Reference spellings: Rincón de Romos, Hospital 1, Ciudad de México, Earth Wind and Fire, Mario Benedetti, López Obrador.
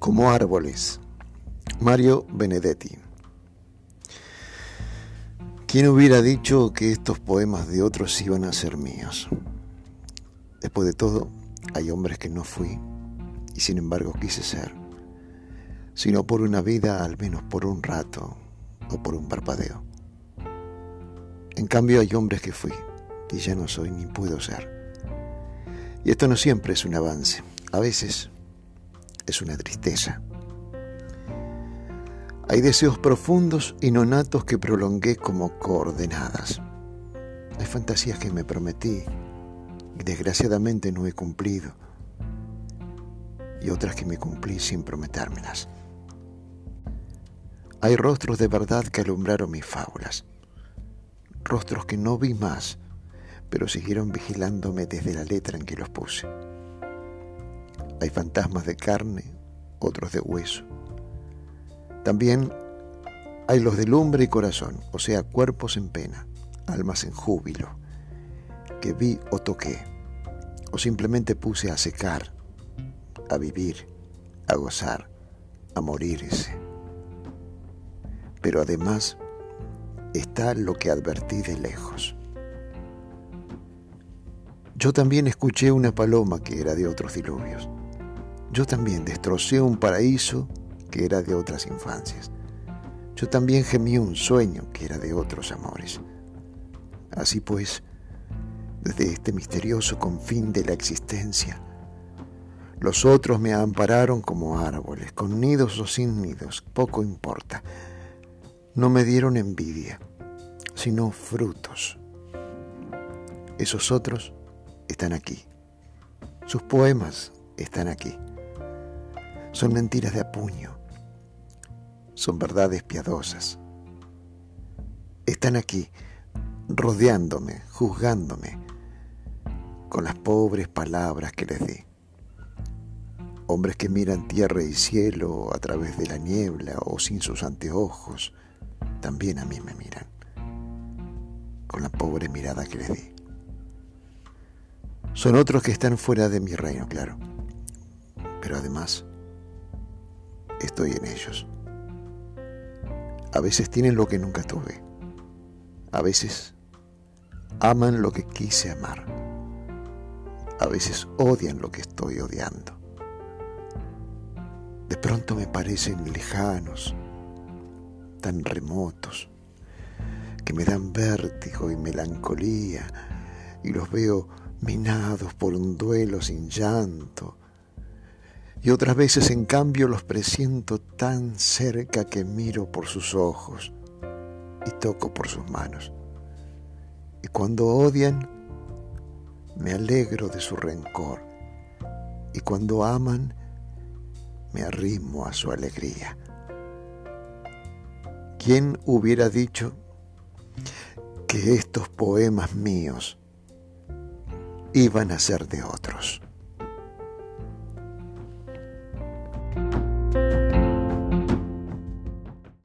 como árboles. Mario Benedetti. ¿Quién hubiera dicho que estos poemas de otros iban a ser míos? Después de todo, hay hombres que no fui y sin embargo quise ser, sino por una vida, al menos por un rato o por un parpadeo. En cambio, hay hombres que fui y ya no soy ni puedo ser. Y esto no siempre es un avance, a veces es una tristeza. Hay deseos profundos y nonatos que prolongué como coordenadas. Hay fantasías que me prometí y desgraciadamente no he cumplido, y otras que me cumplí sin prometérmelas. Hay rostros de verdad que alumbraron mis fábulas, rostros que no vi más, pero siguieron vigilándome desde la letra en que los puse. Hay fantasmas de carne, otros de hueso. También hay los de lumbre y corazón, o sea, cuerpos en pena, almas en júbilo, que vi o toqué, o simplemente puse a secar, a vivir, a gozar, a morirse. Pero además está lo que advertí de lejos. Yo también escuché una paloma que era de otros diluvios. Yo también destrocé un paraíso que era de otras infancias. Yo también gemí un sueño que era de otros amores. Así pues, desde este misterioso confín de la existencia, los otros me ampararon como árboles, con nidos o sin nidos, poco importa. No me dieron envidia, sino frutos. Esos otros están aquí. Sus poemas están aquí. Son mentiras de apuño. Son verdades piadosas. Están aquí, rodeándome, juzgándome, con las pobres palabras que les di. Hombres que miran tierra y cielo a través de la niebla o sin sus anteojos, también a mí me miran, con la pobre mirada que les di. Son otros que están fuera de mi reino, claro, pero además estoy en ellos. A veces tienen lo que nunca tuve. A veces aman lo que quise amar. A veces odian lo que estoy odiando. De pronto me parecen lejanos, tan remotos, que me dan vértigo y melancolía, y los veo minados por un duelo sin llanto. Y otras veces, en cambio, los presiento tan cerca que miro por sus ojos y toco por sus manos. Y cuando odian, me alegro de su rencor. Y cuando aman, me arrimo a su alegría. ¿Quién hubiera dicho que estos poemas míos iban a ser de otros?